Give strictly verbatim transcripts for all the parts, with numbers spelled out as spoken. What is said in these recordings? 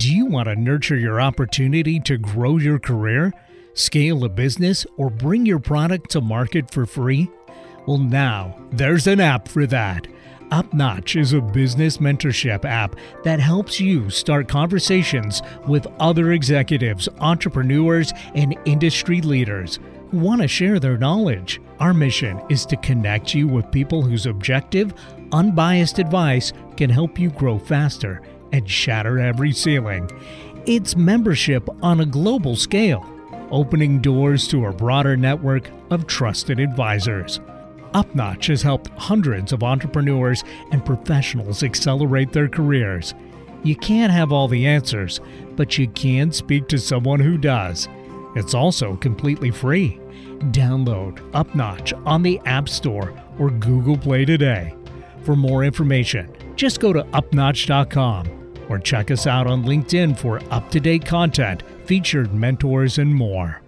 Do you want to nurture your opportunity to grow your career, scale a business, or bring your product to market for free? Well, now there's an app for that. UpNotch is a business mentorship app that helps you start conversations with other executives, entrepreneurs, and industry leaders who want to share their knowledge. Our mission is to connect you with people whose objective, unbiased advice can help you grow faster and shatter every ceiling. It's membership on a global scale, opening doors to a broader network of trusted advisors. UpNotch has helped hundreds of entrepreneurs and professionals accelerate their careers. You can't have all the answers, but you can speak to someone who does. It's also completely free. Download UpNotch on the App Store or Google Play today. For more information, just go to up notch dot com or check us out on LinkedIn for up-to-date content, featured mentors, and more.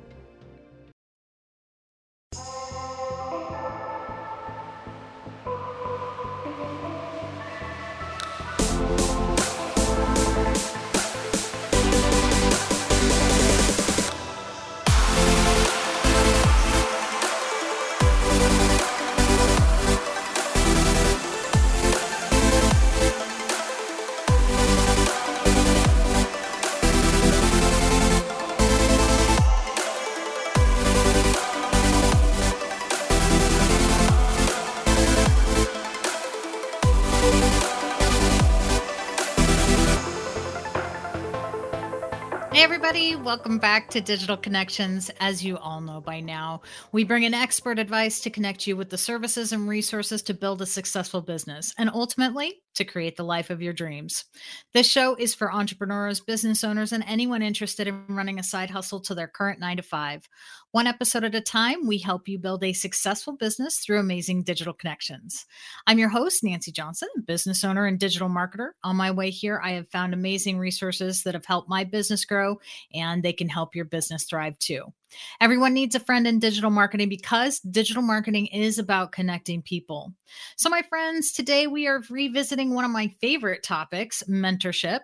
Welcome back to Digital Connections. As you all know by now, we bring in expert advice to connect you with the services and resources to build a successful business and ultimately to create the life of your dreams. This show is for entrepreneurs, business owners, and anyone interested in running a side hustle to their current nine to five. One episode at a time, we help you build a successful business through amazing digital connections. I'm your host, Nancy Johnson, business owner and digital marketer. On my way here, I have found amazing resources that have helped my business grow, and they can help your business thrive too. Everyone needs a friend in digital marketing because digital marketing is about connecting people. So my friends, today we are revisiting one of my favorite topics, mentorship.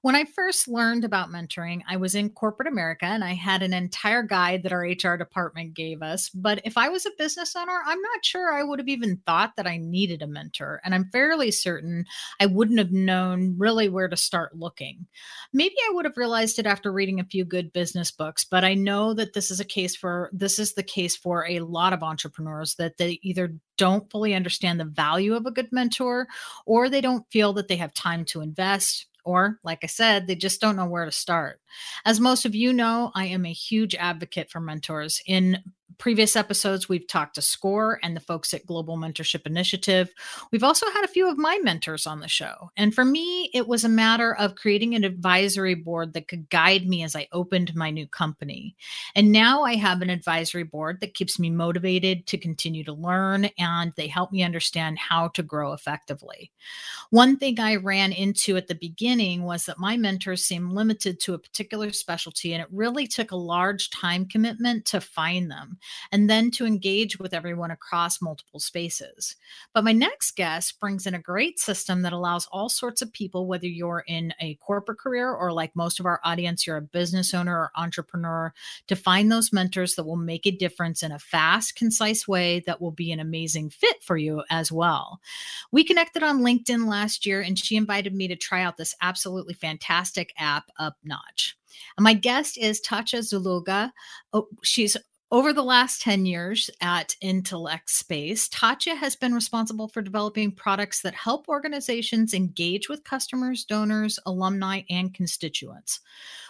When I first learned about mentoring, I was in corporate America and I had an entire guide that our H R department gave us. But if I was a business owner, I'm not sure I would have even thought that I needed a mentor. And I'm fairly certain I wouldn't have known really where to start looking. Maybe I would have realized it after reading a few good business books, but I know that this is a case for, this is the case for a lot of entrepreneurs that they either don't fully understand the value of a good mentor, or they don't feel that they have time to invest. Or, like I said, they just don't know where to start. As most of you know, I am a huge advocate for mentors. In previous episodes, we've talked to SCORE and the folks at Global Mentorship Initiative. We've also had a few of my mentors on the show. And for me, it was a matter of creating an advisory board that could guide me as I opened my new company. And now I have an advisory board that keeps me motivated to continue to learn, and they help me understand how to grow effectively. One thing I ran into at the beginning was that my mentors seemed limited to a particular specialty, and it really took a large time commitment to find them, and then to engage with everyone across multiple spaces. But my next guest brings in a great system that allows all sorts of people, whether you're in a corporate career or, like most of our audience, you're a business owner or entrepreneur, to find those mentors that will make a difference in a fast, concise way that will be an amazing fit for you as well. We connected on LinkedIn last year, and she invited me to try out this absolutely fantastic app, UpNotch. And my guest is Tatcha Zuluga. Oh, she's Over the last ten years at Intellect Space, Tatcha has been responsible for developing products that help organizations engage with customers, donors, alumni, and constituents.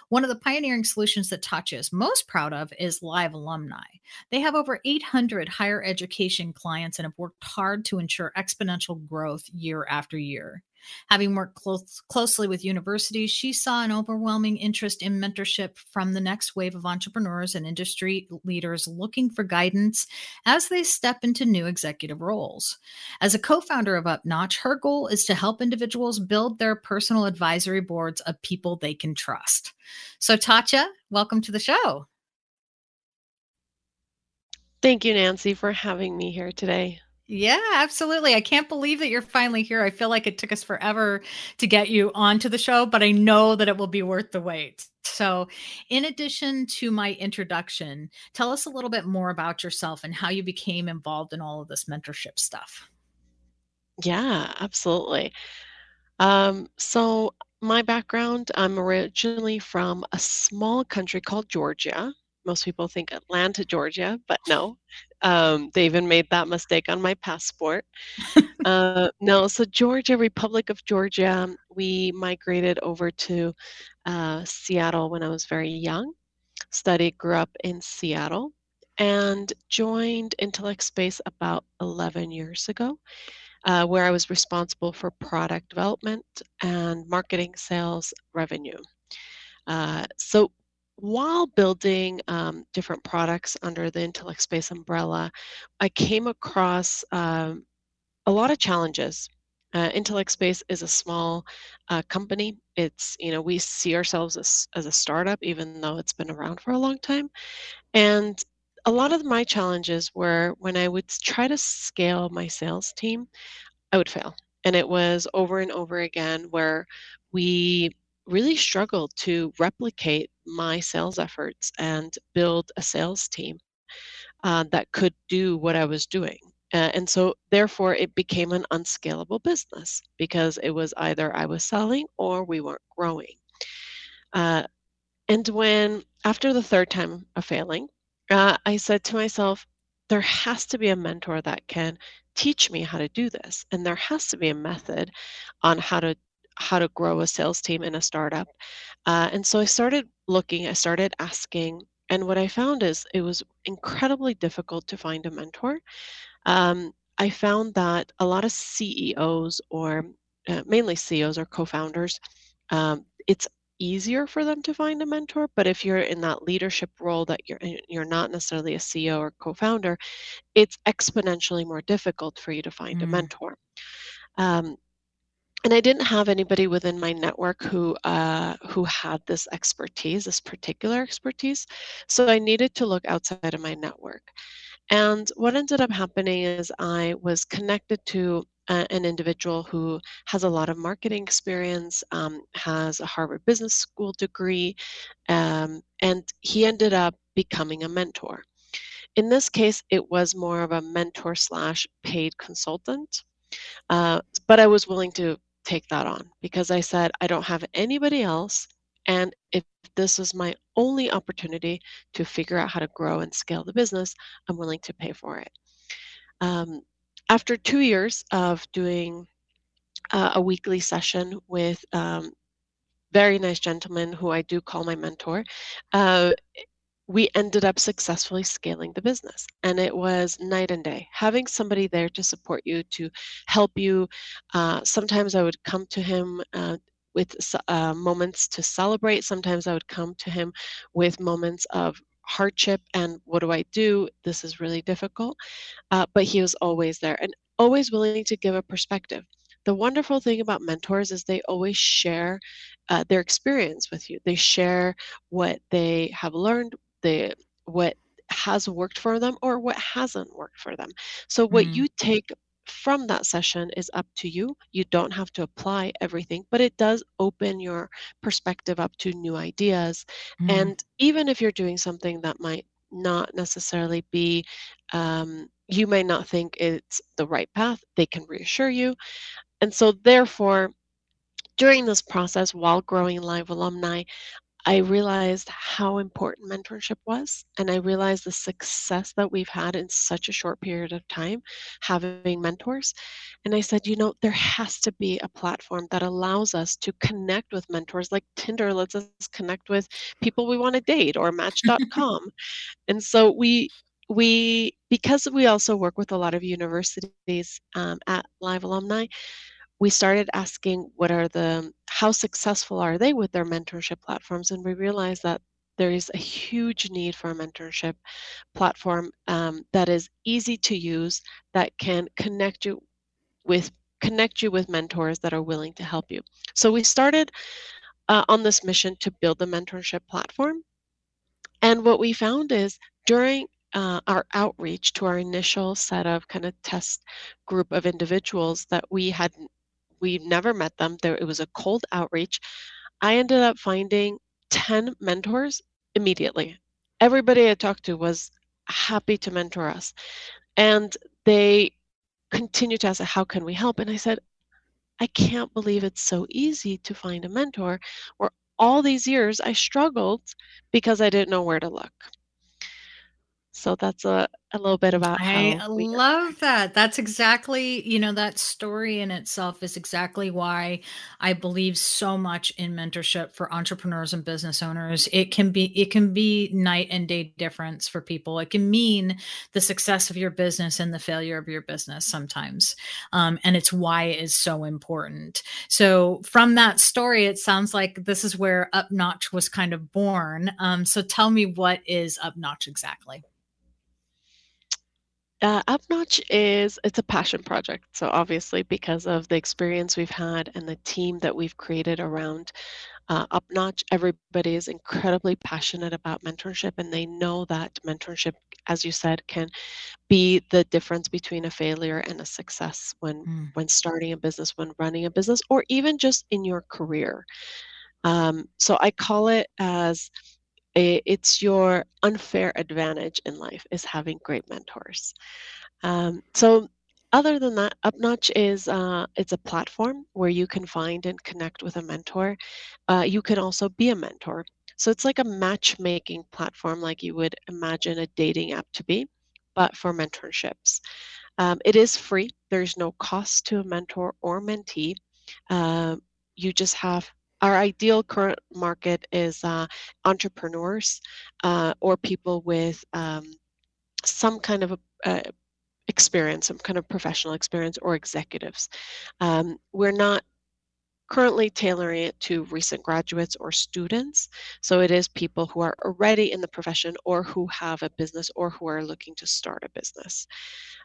One of the pioneering solutions that Tatcha is most proud of is Live Alumni. They have over eight hundred higher education clients and have worked hard to ensure exponential growth year after year. Having worked close, closely with universities, she saw an overwhelming interest in mentorship from the next wave of entrepreneurs and industry leaders looking for guidance as they step into new executive roles. As a co-founder of UpNotch, her goal is to help individuals build their personal advisory boards of people they can trust. So, Tatcha, welcome to the show. Thank you, Nancy, for having me here today. Yeah, absolutely. I can't believe that you're finally here. I feel like it took us forever to get you onto the show, but I know that it will be worth the wait. So in addition to my introduction, tell us a little bit more about yourself and how you became involved in all of this mentorship stuff. Yeah, absolutely. Um, so my background, I'm originally from a small country called Georgia. Most people think Atlanta, Georgia, but no, um, they even made that mistake on my passport. uh, no, so Georgia, Republic of Georgia, we migrated over to uh, Seattle when I was very young, studied, grew up in Seattle, and joined Intellect Space about eleven years ago, uh, where I was responsible for product development and marketing, sales, revenue. Uh, so While building um, different products under the Intellect Space umbrella, I came across um, a lot of challenges. Uh, Intellect Space is a small uh, company. It's, you know, we see ourselves as, as a startup, even though it's been around for a long time. And a lot of my challenges were when I would try to scale my sales team, I would fail. And it was over and over again where we really struggled to replicate my sales efforts and build a sales team uh, that could do what I was doing. Uh, and so therefore it became an unscalable business because it was either I was selling or we weren't growing. Uh, and when, after the third time of failing, uh, I said to myself, there has to be a mentor that can teach me how to do this. And there has to be a method on how to how to grow a sales team in a startup. Uh, and so I started looking, I started asking, and what I found is it was incredibly difficult to find a mentor. Um, I found that a lot of C E Os or uh, mainly C E Os or co-founders, um, it's easier for them to find a mentor, but if you're in that leadership role that you're you're not necessarily a C E O or co-founder, it's exponentially more difficult for you to find mm. a mentor. Um, And I didn't have anybody within my network who uh, who had this expertise, this particular expertise. So I needed to look outside of my network. And what ended up happening is I was connected to a, an individual who has a lot of marketing experience, um, has a Harvard Business School degree, um, and he ended up becoming a mentor. In this case, it was more of a mentor slash paid consultant. Uh, but I was willing to take that on because I said, I don't have anybody else. And if this is my only opportunity to figure out how to grow and scale the business, I'm willing to pay for it. Um, after two years of doing uh, a weekly session with um, very nice gentleman who I do call my mentor, uh, we ended up successfully scaling the business. And it was night and day, having somebody there to support you, to help you. Uh, sometimes I would come to him uh, with uh, moments to celebrate. Sometimes I would come to him with moments of hardship and what do I do? This is really difficult. Uh, but he was always there and always willing to give a perspective. The wonderful thing about mentors is they always share uh, their experience with you. They share what they have learned, the what has worked for them or what hasn't worked for them. So what mm. you take from that session is up to you. You don't have to apply everything, but it does open your perspective up to new ideas. Mm. And even if you're doing something that might not necessarily be, um, you may not think it's the right path, they can reassure you. And so therefore, during this process, while growing Live Alumni, I realized how important mentorship was, and I realized the success that we've had in such a short period of time having mentors. And I said, you know, there has to be a platform that allows us to connect with mentors, like Tinder lets us connect with people we want to date, or match dot com. And so we we because we also work with a lot of universities um, at Live Alumni, we started asking what are the, how successful are they with their mentorship platforms? And we realized that there is a huge need for a mentorship platform um, that is easy to use, that can connect you with connect you with mentors that are willing to help you. So we started uh, on this mission to build a mentorship platform. And what we found is during uh, our outreach to our initial set of kind of test group of individuals that we hadn't, we never met them. There, it was a cold outreach. I ended up finding ten mentors immediately. Everybody I talked to was happy to mentor us. And they continued to ask, how can we help? And I said, I can't believe it's so easy to find a mentor, where all these years I struggled because I didn't know where to look. So that's a, a little bit about I how we love are. That. That's exactly, you know, that story in itself is exactly why I believe so much in mentorship for entrepreneurs and business owners. It can be, it can be night and day difference for people. It can mean the success of your business and the failure of your business sometimes. Um, and it's why it is so important. So from that story, it sounds like this is where UpNotch was kind of born. Um, so tell me, what is UpNotch exactly? Uh, UpNotch is, it's a passion project. So obviously, because of the experience we've had and the team that we've created around uh, UpNotch, everybody is incredibly passionate about mentorship, and they know that mentorship, as you said, can be the difference between a failure and a success when, mm. when starting a business, when running a business, or even just in your career. Um, so I call it as it's your unfair advantage in life, is having great mentors. Um, so other than that, UpNotch is uh, it's a platform where you can find and connect with a mentor. Uh, you can also be a mentor. So it's like a matchmaking platform, like you would imagine a dating app to be, but for mentorships. Um, it is free. There's no cost to a mentor or mentee. Uh, you just have Our ideal current market is uh, entrepreneurs uh, or people with um, some kind of a, uh, experience, some kind of professional experience, or executives. Um, we're not currently tailoring it to recent graduates or students. So it is people who are already in the profession, or who have a business, or who are looking to start a business.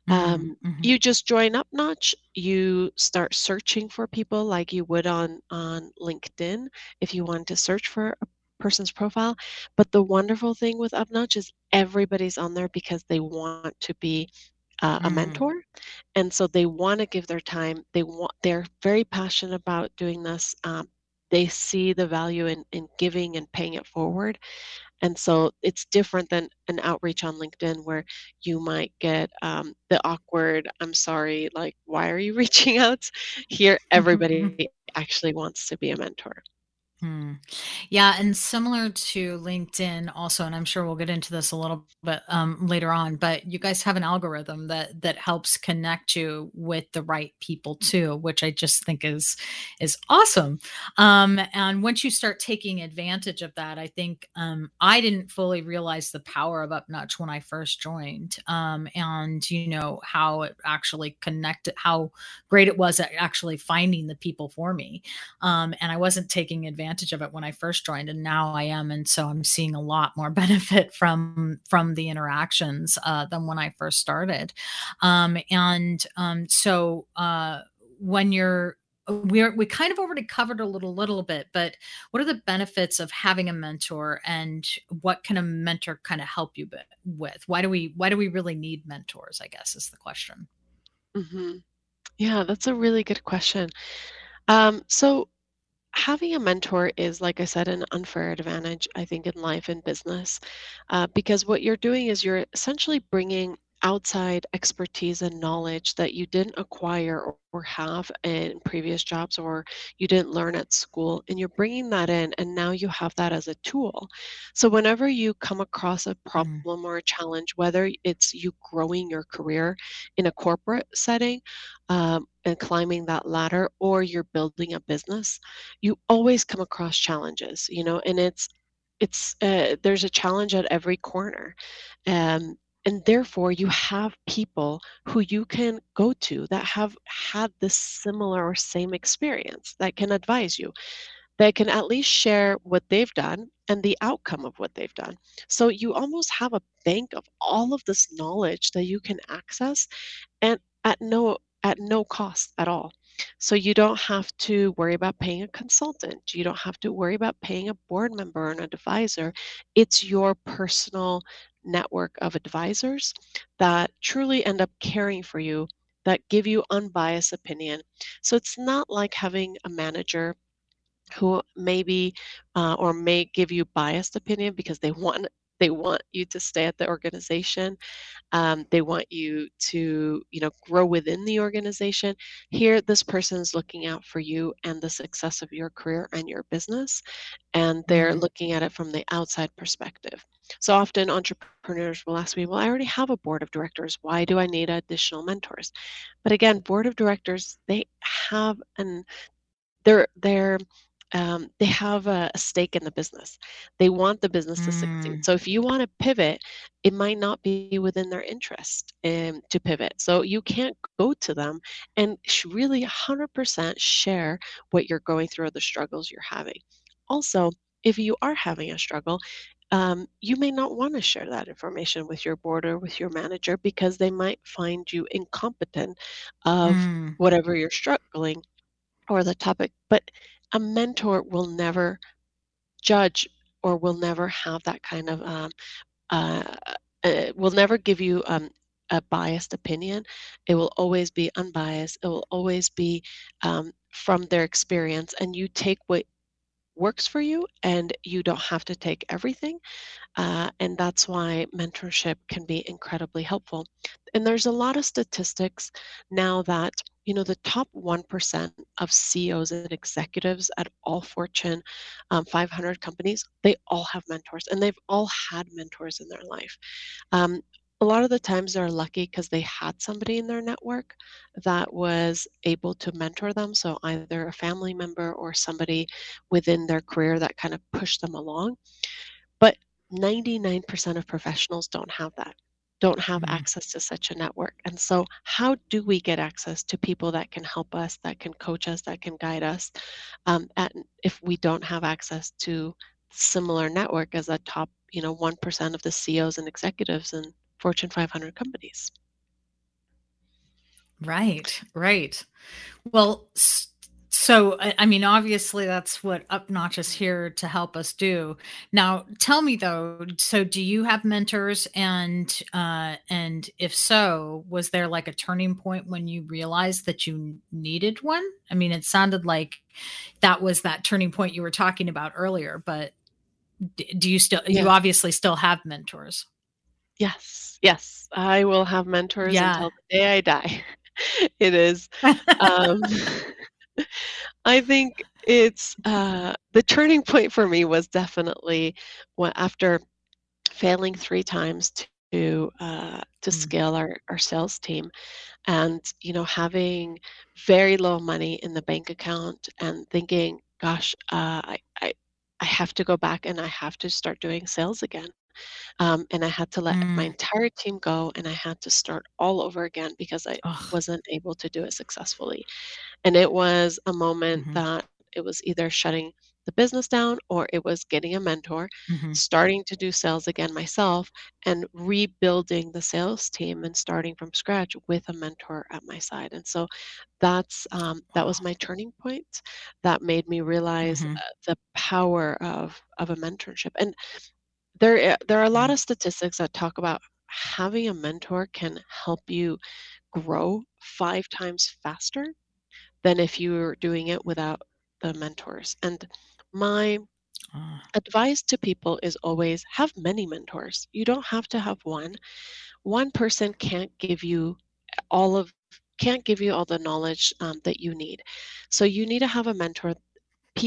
Mm-hmm, um, mm-hmm. You just join UpNotch. You start searching for people like you would on, on LinkedIn if you wanted to search for a person's profile. But the wonderful thing with UpNotch is everybody's on there because they want to be Uh, a mentor. And so they want to give their time. They want, they're very passionate about doing this. Um, they see the value in, in giving and paying it forward. And so it's different than an outreach on LinkedIn, where you might get um, the awkward, I'm sorry, like, why are you reaching out? Here, everybody mm-hmm. actually wants to be a mentor. Hmm. Yeah. And similar to LinkedIn also, and I'm sure we'll get into this a little bit um, later on, but you guys have an algorithm that, that helps connect you with the right people too, which I just think is, is awesome. Um, and once you start taking advantage of that, I think um, I didn't fully realize the power of UpNotch when I first joined, um, and you know, how it actually connected, how great it was at actually finding the people for me. Um, and I wasn't taking advantage of it when I first joined, and now I am. And so I'm seeing a lot more benefit from, from the interactions uh, than when I first started. Um, and um, so uh, when you're, we're, we kind of already covered a little, little bit, but what are the benefits of having a mentor, and what can a mentor kind of help you with? Why do we, why do we really need mentors, I guess, is the question. Mm-hmm. Yeah, that's a really good question. Um, so having a mentor is, like I said, an unfair advantage, I think, in life and business, uh, because what you're doing is you're essentially bringing outside expertise and knowledge that you didn't acquire or, or have in previous jobs, or you didn't learn at school, and you're bringing that in, and now you have that as a tool. So whenever you come across a problem mm-hmm. or a challenge, whether it's you growing your career in a corporate setting, um, and climbing that ladder, or you're building a business, you always come across challenges, you know, and it's, it's, uh, there's a challenge at every corner. Um, and therefore you have people who you can go to that have had this similar or same experience, that can advise you, that can at least share what they've done and the outcome of what they've done. So you almost have a bank of all of this knowledge that you can access, and at no at no cost at all. So you don't have to worry about paying a consultant. You don't have to worry about paying a board member or an advisor. It's your personal network of advisors that truly end up caring for you, that give you unbiased opinion. So it's not like having a manager who maybe uh, or may give you biased opinion because they want they want you to stay at the organization. Um, they want you to, you know, grow within the organization. Here, this person is looking out for you and the success of your career and your business, and they're looking at it from the outside perspective. So often entrepreneurs will ask me, well, I already have a board of directors. Why do I need additional mentors? But again, board of directors, they have an, they're, they're, um, they have a, a stake in the business. They want the business mm. to succeed. So if you want to pivot, it might not be within their interest um, to pivot. So you can't go to them and really one hundred percent share what you're going through or the struggles you're having. Also, if you are having a struggle, Um, you may not want to share that information with your board or with your manager because they might find you incompetent of mm. whatever you're struggling or the topic. But a mentor will never judge or will never have that kind of, um, uh, uh, will never give you um, a biased opinion. It will always be unbiased. It will always be um, from their experience, and you take what works for you, and you don't have to take everything. Uh, and that's why mentorship can be incredibly helpful. And there's a lot of statistics now that, you know, the top one percent of C E Os and executives at all Fortune um, five hundred companies, they all have mentors, and they've all had mentors in their life. Um, a lot of the times they're lucky because they had somebody in their network that was able to mentor them. So either a family member or somebody within their career that kind of pushed them along. But ninety-nine percent of professionals don't have that, don't have mm-hmm. access to such a network. And so how do we get access to people that can help us, that can coach us, that can guide us um, at, if we don't have access to similar network as a top, you know, one percent of the C E Os and executives and Fortune five hundred companies. Right, right. Well, so, I mean, obviously that's what UpNotch is here to help us do. Now, tell me though, so do you have mentors? And, uh, and if so, was there like a turning point when you realized that you needed one? I mean, it sounded like that was that turning point you were talking about earlier, but do you still, yeah. you obviously still have mentors? Yes, yes, I will have mentors yeah. until the day I die. It is. Um, I think it's uh, the turning point for me was definitely when, after failing three times to uh, to mm. scale our, our sales team, and you know having very low money in the bank account and thinking, gosh, uh, I, I I have to go back and I have to start doing sales again. Um, and I had to let mm. my entire team go, and I had to start all over again because I Ugh. wasn't able to do it successfully. And it was a moment mm-hmm. that it was either shutting the business down or it was getting a mentor, mm-hmm. starting to do sales again myself, and rebuilding the sales team and starting from scratch with a mentor at my side. And so that's um, that was my turning point that made me realize mm-hmm. the power of, of a mentorship. And There, there are a lot of statistics that talk about having a mentor can help you grow five times faster than if you were doing it without the mentors. And my uh. advice to people is always have many mentors. You don't have to have one. One person can't give you all of, can't give you all the knowledge um, that you need. So you need to have a mentor.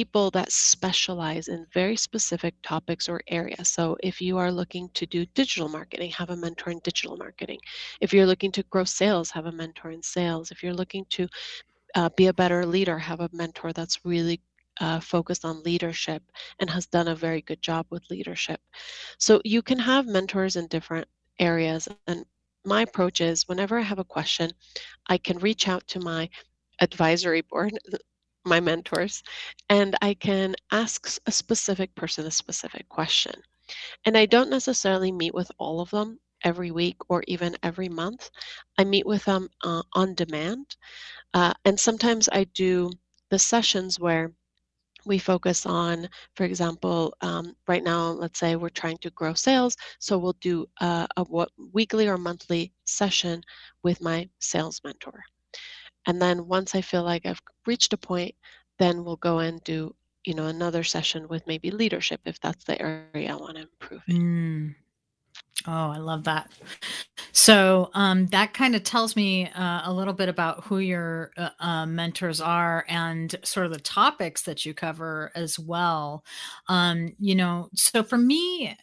People that specialize in very specific topics or areas. So if you are looking to do digital marketing, have a mentor in digital marketing. If you're looking to grow sales, have a mentor in sales. If you're looking to uh, be a better leader, have a mentor that's really uh, focused on leadership and has done a very good job with leadership. So you can have mentors in different areas. And my approach is whenever I have a question, I can reach out to my advisory board, my mentors, and I can ask a specific person a specific question. And I don't necessarily meet with all of them every week or even every month. I meet with them uh, on demand. Uh, and sometimes I do the sessions where we focus on, for example, um, right now, let's say we're trying to grow sales. So we'll do uh, a what, weekly or monthly session with my sales mentor. And then once I feel like I've reached a point, then we'll go and do, you know, another session with maybe leadership, if that's the area I want to improve in. Mm. Oh, I love that. So um, that kind of tells me uh, a little bit about who your uh, uh, mentors are and sort of the topics that you cover as well. Um, you know, so for me,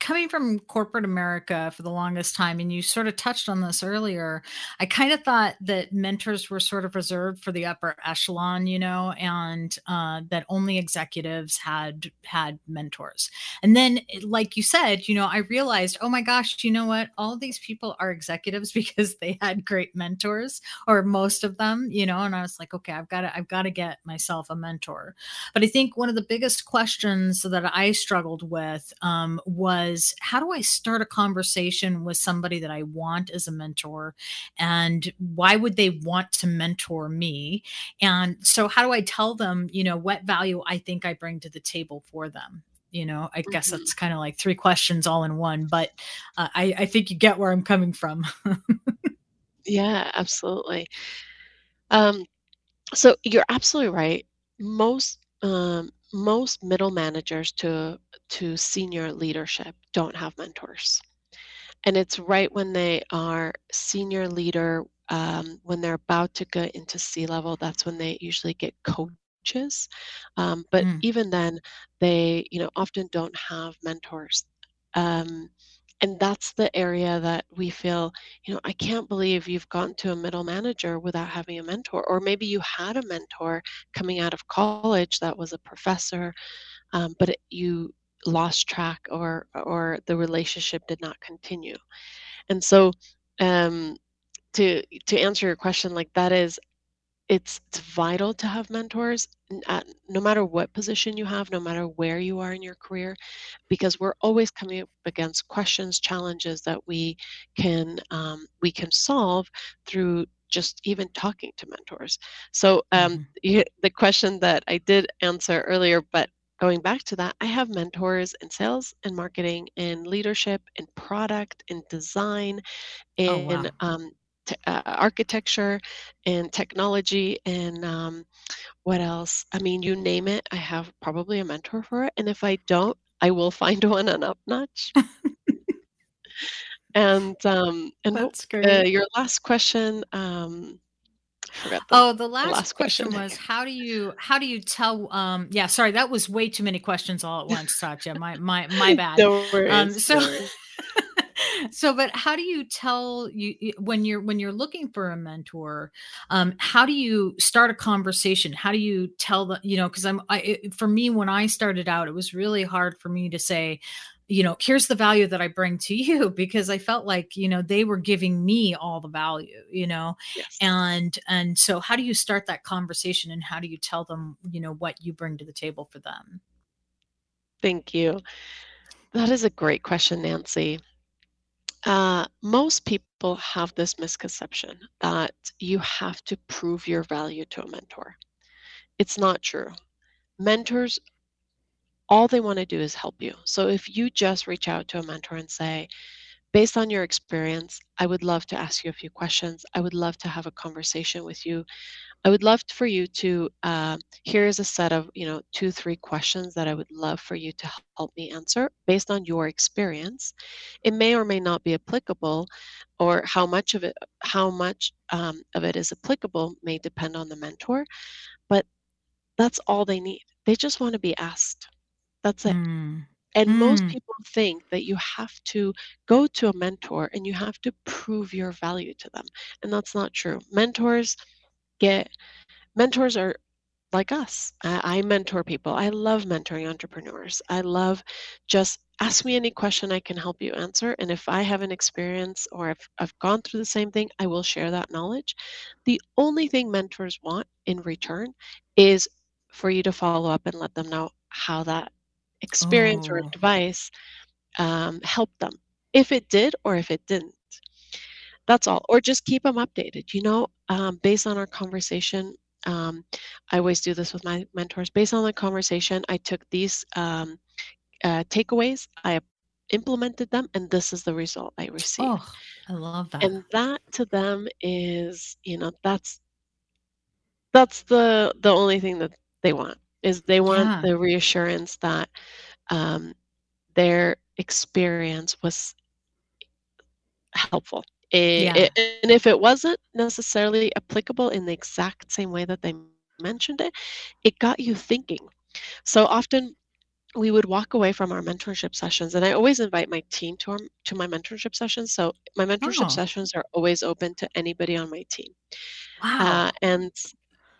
coming from corporate America for the longest time, and you sort of touched on this earlier, I kind of thought that mentors were sort of reserved for the upper echelon, you know, and uh, that only executives had had mentors. And then, like you said, you know, I realized, oh my gosh, you know what? All these people are executives because they had great mentors, or most of them, you know. And I was like, okay, I've got to, I've got to get myself a mentor. But I think one of the biggest questions that I struggled with um, was, how do I start a conversation with somebody that I want as a mentor, and why would they want to mentor me? And so how do I tell them, you know, what value I think I bring to the table for them? You know, I mm-hmm. guess that's kind of like three questions all in one, but uh, I, I think you get where I'm coming from. Yeah, absolutely. Um, so you're absolutely right. Most, um, Most middle managers to to senior leadership don't have mentors, and it's right when they are senior leader, um, when they're about to go into C-level, that's when they usually get coaches. Um, but mm. even then, they you know often don't have mentors, um, and that's the area that we feel you know I can't believe you've gotten to a middle manager without having a mentor, or maybe you had a mentor coming out of college that was a professor, um, but it, you lost track, or or the relationship did not continue. And so um, to to answer your question, like that is, it's it's vital to have mentors, at, no matter what position you have, no matter where you are in your career, because we're always coming up against questions, challenges that we can um, we can solve through just even talking to mentors. So um, mm-hmm. the question that I did answer earlier, but going back to that, I have mentors in sales and marketing, in leadership, in product, in design, in oh, wow. um, Uh, architecture and technology, and um, what else? I mean, you name it, I have probably a mentor for it. And if I don't, I will find one on UpNotch. and um, and That's great. Uh, your last question. Um, The, oh, the last, the last question, question was, how do you how do you tell? Um, yeah, sorry, that was way too many questions all at once, Tatcha. My my my bad. No worries, um, so, no worries. so, but how do you tell you when you're when you're looking for a mentor? Um, how do you start a conversation? How do you tell the you know? Because I'm I, it, for me, when I started out, it was really hard for me to say, you know, here's the value that I bring to you, because I felt like, you know, they were giving me all the value, you know, yes. and, and so how do you start that conversation, and how do you tell them, you know, what you bring to the table for them? Thank you. That is a great question, Nancy. Uh, most people have this misconception that you have to prove your value to a mentor. It's not true. Mentors, all they want to do is help you. So if you just reach out to a mentor and say, based on your experience, I would love to ask you a few questions. I would love to have a conversation with you. I would love for you to, uh, here's a set of, you know, two, three questions that I would love for you to help me answer based on your experience. It may or may not be applicable, or how much of it, how much um, of it is applicable may depend on the mentor, but that's all they need. They just want to be asked. That's it. Mm. And mm. most people think that you have to go to a mentor and you have to prove your value to them. And that's not true. Mentors get, mentors are like us. I, I mentor people. I love mentoring entrepreneurs. I love just ask me any question I can help you answer. And if I have an experience, or if I've gone through the same thing, I will share that knowledge. The only thing mentors want in return is for you to follow up and let them know how that experience oh. or advice um, helped them, if it did or if it didn't. That's all. Or just keep them updated. You know, um, based on our conversation, Um, I always do this with my mentors. Based on the conversation, I took these um, uh, takeaways, I implemented them, and this is the result I received. Oh, I love that. And that to them is, you know, that's that's the the only thing that they want, is they want yeah. the reassurance that um, their experience was helpful. It, yeah. it, and if it wasn't necessarily applicable in the exact same way that they mentioned it, it got you thinking. So often we would walk away from our mentorship sessions, and I always invite my team to, our, to my mentorship sessions. So my mentorship oh. sessions are always open to anybody on my team. Wow. Uh, and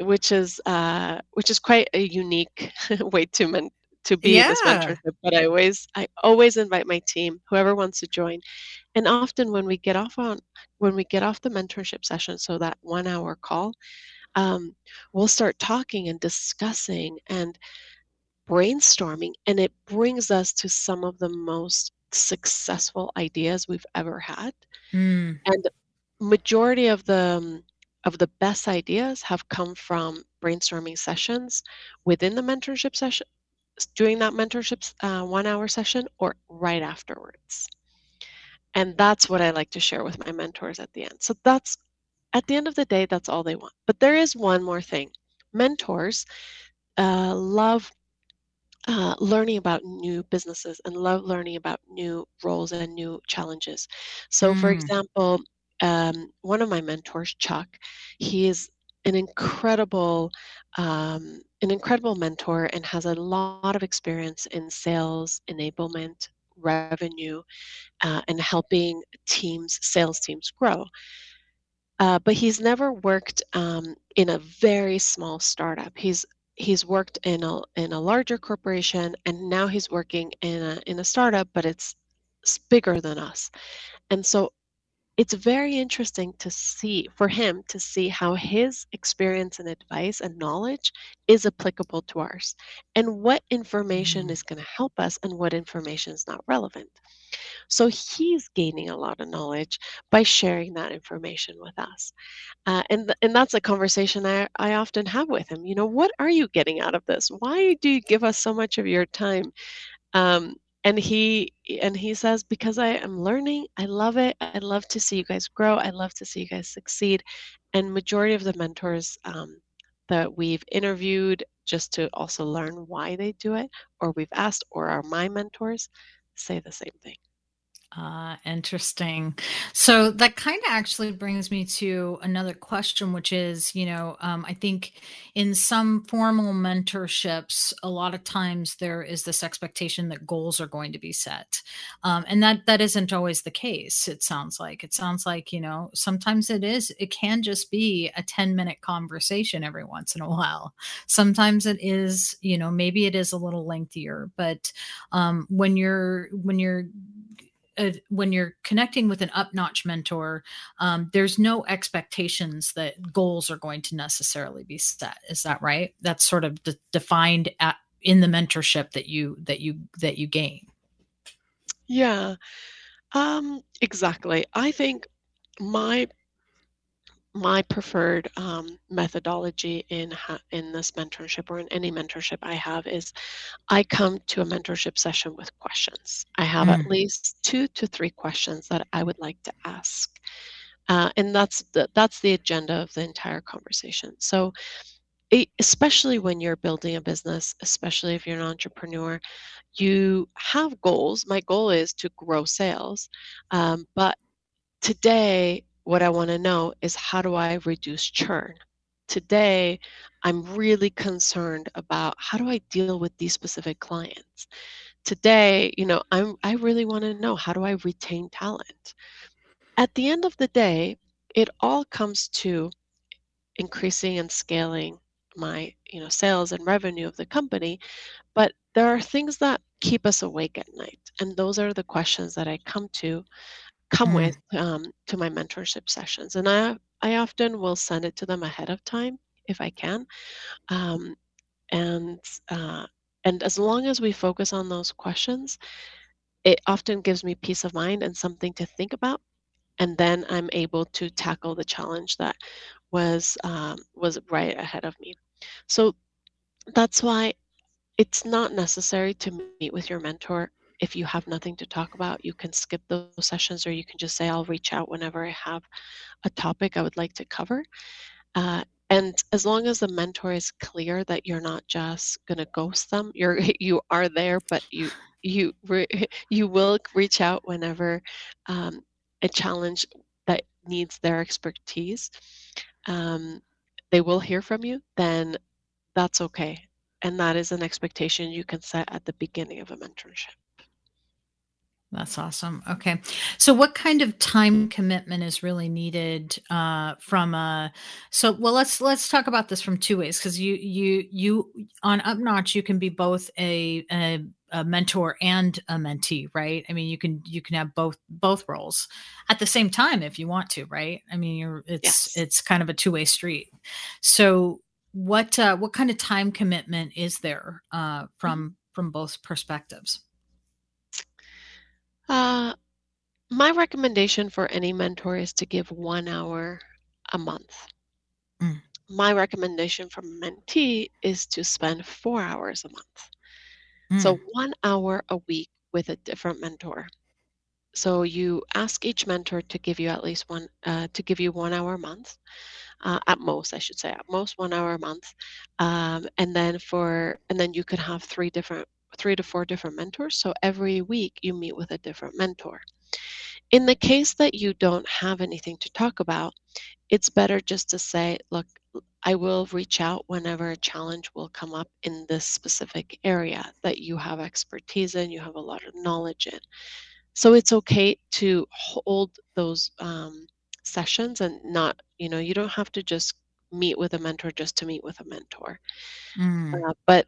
which is uh, which is quite a unique way to men- to be yeah. this mentorship. But I always I always invite my team, whoever wants to join. And often when we get off on when we get off the mentorship session, so that one hour call, um, we'll start talking and discussing and brainstorming, and it brings us to some of the most successful ideas we've ever had. Mm. And majority of the of the best ideas have come from brainstorming sessions within the mentorship session, during that mentorship uh, one hour session, or right afterwards. And that's what I like to share with my mentors at the end. So that's, at the end of the day, that's all they want. But there is one more thing. Mentors uh, love uh, learning about new businesses and love learning about new roles and new challenges. So mm. for example, Um, one of my mentors, Chuck, he is an incredible, um, an incredible mentor and has a lot of experience in sales, enablement, revenue, uh, and helping teams, sales teams grow. Uh, but he's never worked um, in a very small startup. He's he's worked in a in a larger corporation, and now he's working in a in a startup, but it's, it's bigger than us, and so. It's very interesting to see, for him to see how his experience and advice and knowledge is applicable to ours, and what information mm-hmm. is going to help us and what information is not relevant. So he's gaining a lot of knowledge by sharing that information with us. Uh, and, th- and that's a conversation I, I often have with him. You know, what are you getting out of this? Why do you give us so much of your time? Um, And he and he says, because I am learning, I love it. I love to see you guys grow. I love to see you guys succeed. And majority of the mentors um, that we've interviewed, just to also learn why they do it, or we've asked, or are my mentors, say the same thing. Ah, uh, interesting. So that kind of actually brings me to another question, which is, you know, um, I think in some formal mentorships, a lot of times there is this expectation that goals are going to be set. Um, and that, that isn't always the case. It sounds like, it sounds like, you know, sometimes it is, it can just be a ten minute conversation every once in a while. Sometimes it is, you know, maybe it is a little lengthier, but um, when you're, when you're, when you're connecting with an UpNotch mentor, um, there's no expectations that goals are going to necessarily be set. Is that right? That's sort of de- defined at, in the mentorship that you, that you, that you gain. Yeah, um, exactly. I think my, my preferred um, methodology in, ha- in this mentorship, or in any mentorship I have, is I come to a mentorship session with questions. I have mm. at least two to three questions that I would like to ask. Uh, and that's the, that's the agenda of the entire conversation. So it, especially when you're building a business, especially if you're an entrepreneur, you have goals. My goal is to grow sales. Um, but today, what I want to know is, how do I reduce churn? Today, I'm really concerned about, how do I deal with these specific clients? Today, you know, I'm, I really want to know, how do I retain talent? At the end of the day, it all comes to increasing and scaling my, you know, sales and revenue of the company. But there are things that keep us awake at night. And those are the questions that I come to come with um, to my mentorship sessions. And I I often will send it to them ahead of time if I can. Um, and uh, and as long as we focus on those questions, it often gives me peace of mind and something to think about. And then I'm able to tackle the challenge that was um, was right ahead of me. So that's why it's not necessary to meet with your mentor. If you have nothing to talk about, you can skip those sessions, or you can just say, I'll reach out whenever I have a topic I would like to cover. Uh, and as long as the mentor is clear that you're not just going to ghost them, you're, you are there, but you you you will reach out whenever um, a challenge that needs their expertise, um, they will hear from you, then that's okay. And that is an expectation you can set at the beginning of a mentorship. That's awesome. Okay. So what kind of time commitment is really needed uh, from a, so, well, let's, let's talk about this from two ways. Cause you, you, you on UpNotch, you can be both a, a, a mentor and a mentee, right? I mean, you can, you can have both, both roles at the same time if you want to, right? I mean, you're, it's, yes. It's kind of a two-way street. So what, uh, what kind of time commitment is there uh, from, from both perspectives? Uh, my recommendation for any mentor is to give one hour a month. Mm. My recommendation for a mentee is to spend four hours a month. Mm. So one hour a week with a different mentor. So you ask each mentor to give you at least one, uh, to give you one hour a month, uh, at most, I should say, at most one hour a month. Um, and then for, and then you could have three different three to four different mentors. So every week you meet with a different mentor. In the case that you don't have anything to talk about, it's better just to say, look, I will reach out whenever a challenge will come up in this specific area that you have expertise in, you have a lot of knowledge in. So it's okay to hold those um, sessions and not, you know, you don't have to just meet with a mentor just to meet with a mentor. Mm. Uh, but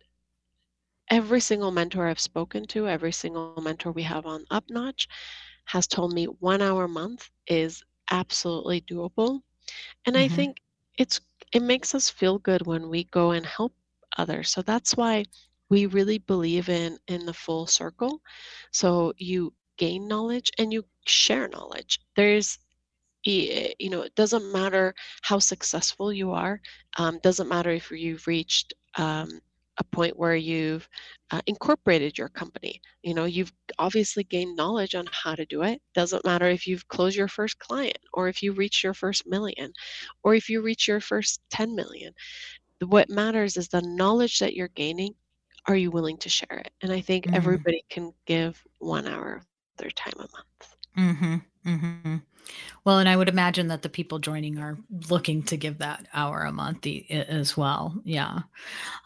every single mentor I've spoken to, every single mentor we have on UpNotch has told me one hour a month is absolutely doable. And mm-hmm. I think it's it makes us feel good when we go and help others. So that's why we really believe in, in the full circle. So you gain knowledge and you share knowledge. There's you know, it doesn't matter how successful you are. Um, doesn't matter if you've reached um, a point where you've uh, incorporated your company. You know, you've obviously gained knowledge on how to do it. Doesn't matter if you've closed your first client or if you reach your first million or if you reach your first ten million. What matters is the knowledge that you're gaining. Are you willing to share it? And I think mm-hmm. everybody can give one hour of their time a month. Mm-hmm. Mm-hmm. Well, and I would imagine that the people joining are looking to give that hour a month e- as well. Yeah.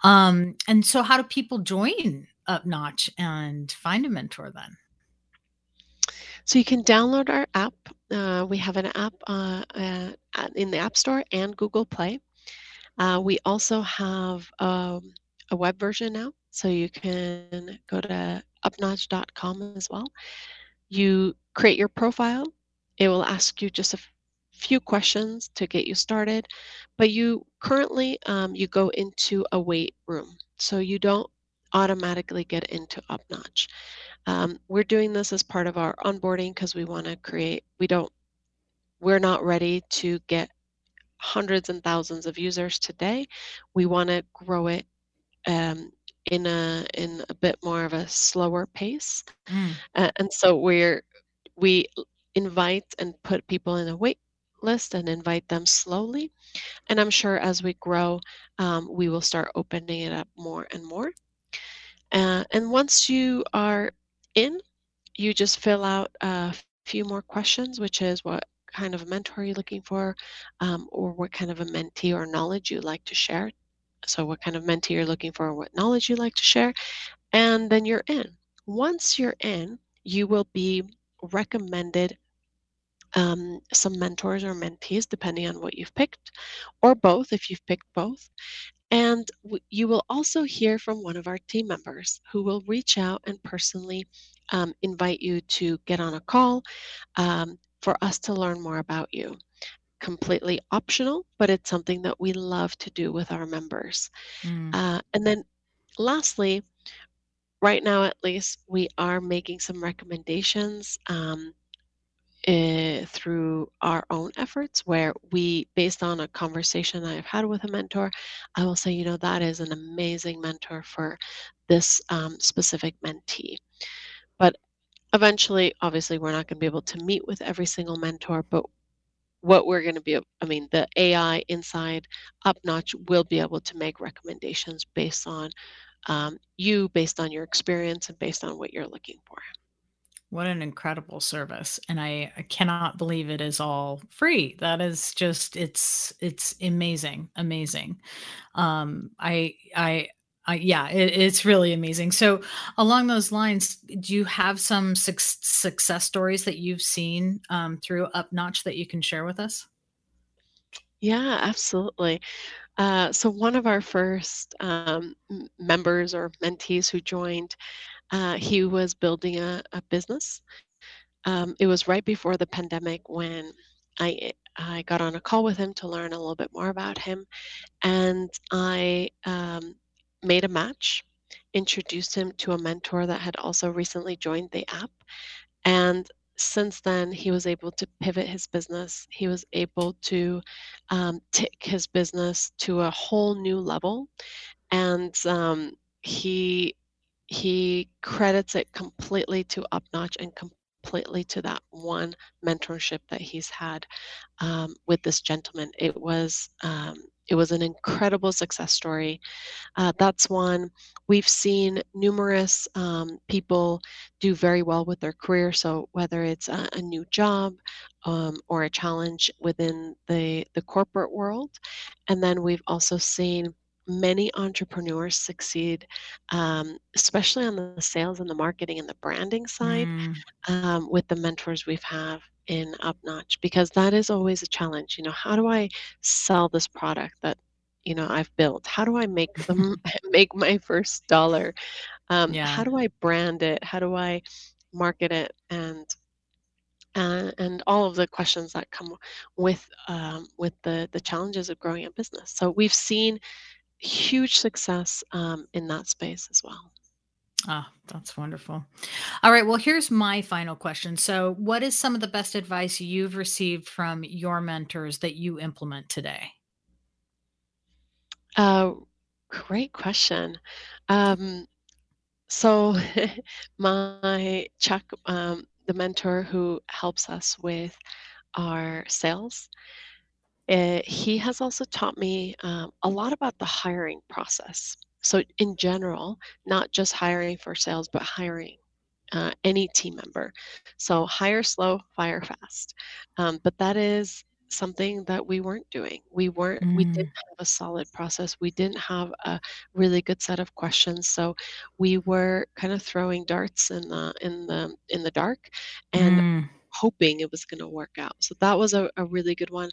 Um, and so how do people join UpNotch and find a mentor then? So you can download our app. Uh, we have an app uh, uh, in the App Store and Google Play. Uh, we also have um, a web version now. So you can go to upnotch dot com as well. You create your profile. It will ask you just a f- few questions to get you started, but you currently, um, you go into a wait room. So you don't automatically get into UpNotch. Um, we're doing this as part of our onboarding because we want to create, we don't, we're not ready to get hundreds and thousands of users today. We want to grow it, um, in a, in a bit more of a slower pace. Mm. Uh, and so we're, we, invite and put people in a wait list and invite them slowly. And I'm sure as we grow, um, we will start opening it up more and more. Uh, and once you are in, you just fill out a few more questions, which is what kind of mentor you're looking for, um, or what kind of a mentee or knowledge you like to share. So what kind of mentee you're looking for, what knowledge you like to share, and then you're in. Once you're in, you will be recommended Um, some mentors or mentees, depending on what you've picked, or both, if you've picked both. And w- you will also hear from one of our team members who will reach out and personally um, invite you to get on a call um, for us to learn more about you. Completely optional, but it's something that we love to do with our members. Mm. Uh, and then lastly, right now, at least, we are making some recommendations um, uh, through our own efforts, where we, based on a conversation I have had with a mentor, I will say, you know, that is an amazing mentor for this um, specific mentee. But eventually, obviously, we're not going to be able to meet with every single mentor, but what we're going to be, I mean, the A I inside UpNotch will be able to make recommendations based on um, you, based on your experience, and based on what you're looking for. What an incredible service. And I, I cannot believe it is all free. That is just, it's, it's amazing. Amazing. Um, I, I, Uh, yeah, it, it's really amazing. So along those lines, do you have some su- success stories that you've seen um, through UpNotch that you can share with us? Yeah, absolutely. Uh, so one of our first um, members or mentees who joined, uh, he was building a, a business. Um, it was right before the pandemic when I I got on a call with him to learn a little bit more about him. And I... Um, made a match, introduced him to a mentor that had also recently joined the app. And since then, he was able to pivot his business. He was able to um, take his business to a whole new level. And um, he he credits it completely to UpNotch and completely to that one mentorship that he's had um, with this gentleman. It was... Um, It was an incredible success story. Uh, that's one. We've seen numerous um, people do very well with their career. So whether it's a, a new job um, or a challenge within the, the corporate world. And then we've also seen many entrepreneurs succeed, um, especially on the sales and the marketing and the branding side mm. um, with the mentors we've had in UpNotch, because that is always a challenge. You know, how do I sell this product that, you know, I've built? How do I make them make my first dollar? Um, yeah. How do I brand it? How do I market it? And uh, and all of the questions that come with um, with the the challenges of growing a business. So we've seen huge success um, in that space as well. Ah, that's wonderful. All right. Well, here's my final question. So what is some of the best advice you've received from your mentors that you implement today? Uh, great question. Um, so my Chuck, um, the mentor who helps us with our sales, uh, he has also taught me um, a lot about the hiring process. So in general, not just hiring for sales, but hiring uh, any team member. So hire slow, fire fast. Um, but that is something that we weren't doing. We weren't, mm. we didn't have a solid process. We didn't have a really good set of questions. So we were kind of throwing darts in the in the in the dark and mm. hoping it was going to work out. So that was a, a really good one,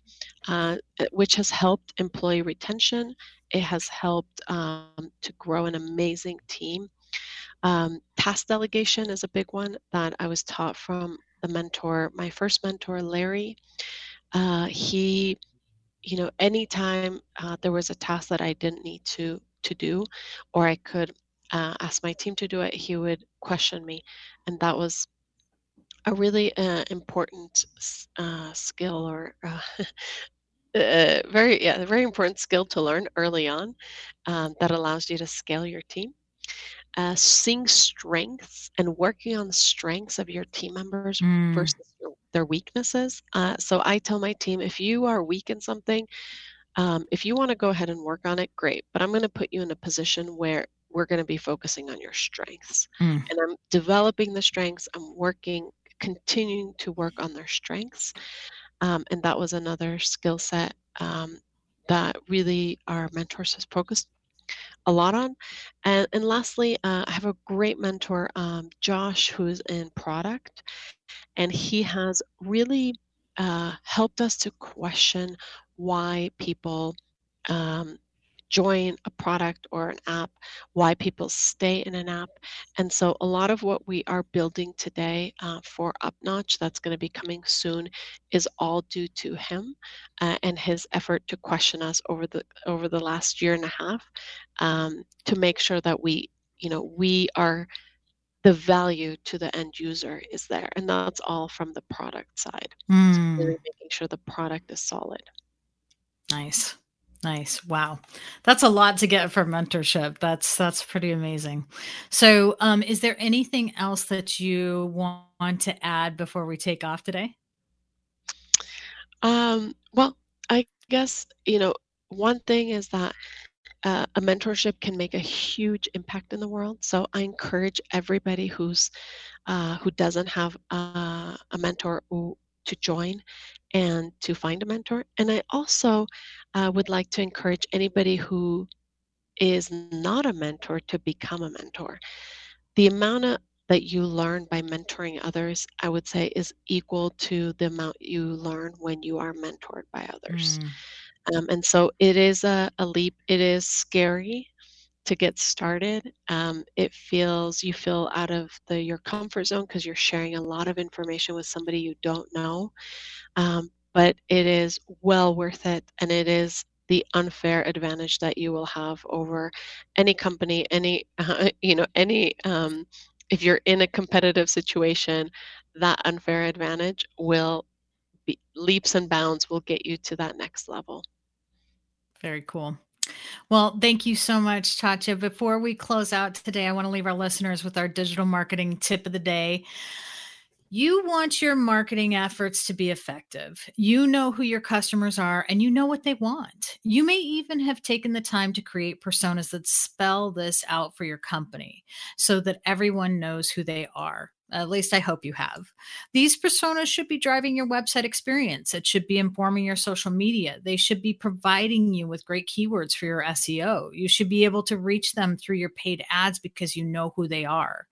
uh, which has helped employee retention. It has helped um, to grow an amazing team. Um, task delegation is a big one that I was taught from the mentor, my first mentor, Larry. Uh, he, you know, anytime uh, there was a task that I didn't need to, to do, or I could uh, ask my team to do it, he would question me. And that was a really uh, important uh, skill or uh, uh, very, yeah, a very important skill to learn early on um, that allows you to scale your team. Uh, seeing strengths and working on the strengths of your team members mm. versus your, their weaknesses. Uh, so I tell my team, if you are weak in something, um, if you want to go ahead and work on it, great. But I'm going to put you in a position where we're going to be focusing on your strengths. Mm. And I'm developing the strengths. I'm working continuing to work on their strengths. Um, and that was another skill set um, that really our mentors has focused a lot on. And, and lastly, uh, I have a great mentor, um, Josh, who's in product, and he has really uh, helped us to question why people um, join a product or an app, why people stay in an app. And so a lot of what we are building today uh, for UpNotch that's going to be coming soon is all due to him uh, and his effort to question us over the over the last year and a half um, to make sure that we, you know, we are the value to the end user is there. And that's all from the product side. Mm. So really making sure the product is solid. Nice. Nice. Wow. That's a lot to get from mentorship. That's, that's pretty amazing. So um, is there anything else that you want to add before we take off today? Um, well, I guess, you know, one thing is that uh, a mentorship can make a huge impact in the world. So I encourage everybody who's, uh, who doesn't have uh, a mentor who, to join and to find a mentor. And I also uh, would like to encourage anybody who is not a mentor to become a mentor. The amount of, that you learn by mentoring others, I would say, is equal to the amount you learn when you are mentored by others. Mm. Um, and so it is a, a leap. It is scary to get started. Um, it feels, you feel out of the, your comfort zone because you're sharing a lot of information with somebody you don't know. Um, but it is well worth it. And it is the unfair advantage that you will have over any company, any, uh, you know, any, um, if you're in a competitive situation, that unfair advantage will be leaps and bounds, will get you to that next level. Very cool. Well, thank you so much, Tatcha. Before we close out today, I want to leave our listeners with our digital marketing tip of the day. You want your marketing efforts to be effective. You know who your customers are and you know what they want. You may even have taken the time to create personas that spell this out for your company so that everyone knows who they are. At least I hope you have. These personas should be driving your website experience. It should be informing your social media. They should be providing you with great keywords for your S E O. You should be able to reach them through your paid ads because you know who they are.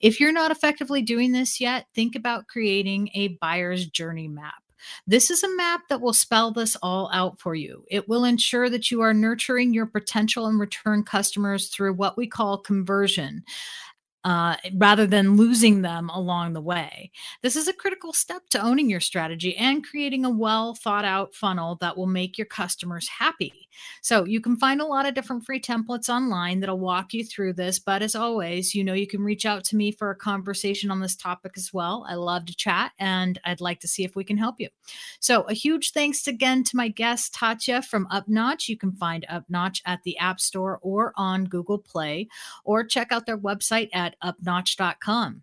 If you're not effectively doing this yet, think about creating a buyer's journey map. This is a map that will spell this all out for you. It will ensure that you are nurturing your potential and return customers through what we call conversion, Uh, rather than losing them along the way. This is a critical step to owning your strategy and creating a well thought out funnel that will make your customers happy. So you can find a lot of different free templates online that'll walk you through this. But as always, you know, you can reach out to me for a conversation on this topic as well. I love to chat and I'd like to see if we can help you. So a huge thanks again to my guest, Tatcha from UpNotch. You can find UpNotch at the App Store or on Google Play, or check out their website at up notch dot com.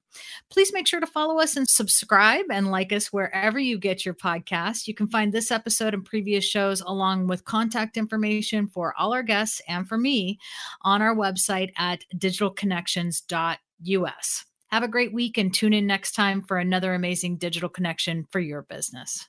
Please make sure to follow us and subscribe and like us wherever you get your podcast. You can find this episode and previous shows along with contact information for all our guests and for me on our website at digital connections dot U S. Have a great week and tune in next time for another amazing digital connection for your business.